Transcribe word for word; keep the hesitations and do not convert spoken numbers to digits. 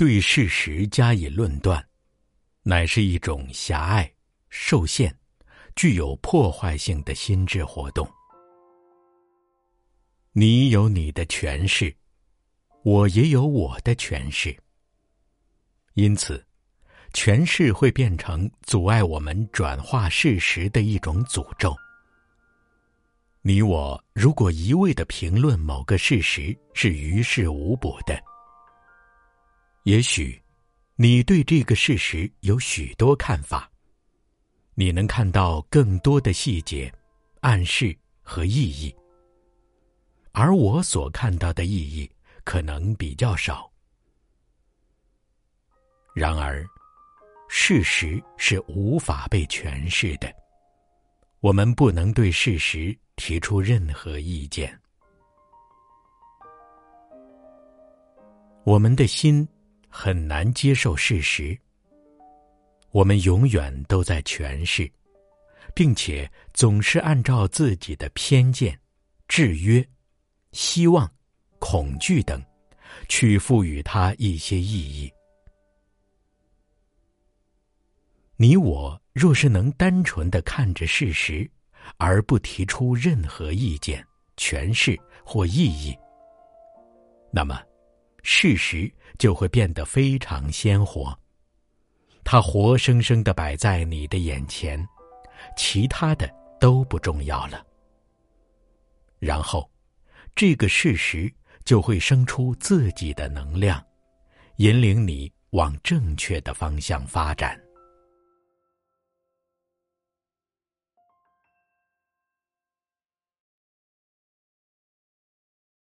对事实加以论断，乃是一种狭隘、受限、具有破坏性的心智活动。你有你的诠释，我也有我的诠释，因此诠释会变成阻碍我们转化事实的一种诅咒。你我如果一味地评论某个事实，是于事无补的。也许你对这个事实有许多看法，你能看到更多的细节、暗示和意义，而我所看到的意义可能比较少。然而，事实是无法被诠释的，我们不能对事实提出任何意见。我们的心很难接受事实，我们永远都在诠释，并且总是按照自己的偏见、制约、希望、恐惧等去赋予它一些意义。你我若是能单纯地看着事实，而不提出任何意见、诠释或意义，那么事实就会变得非常鲜活，它活生生地摆在你的眼前，其他的都不重要了。然后这个事实就会生出自己的能量，引领你往正确的方向发展。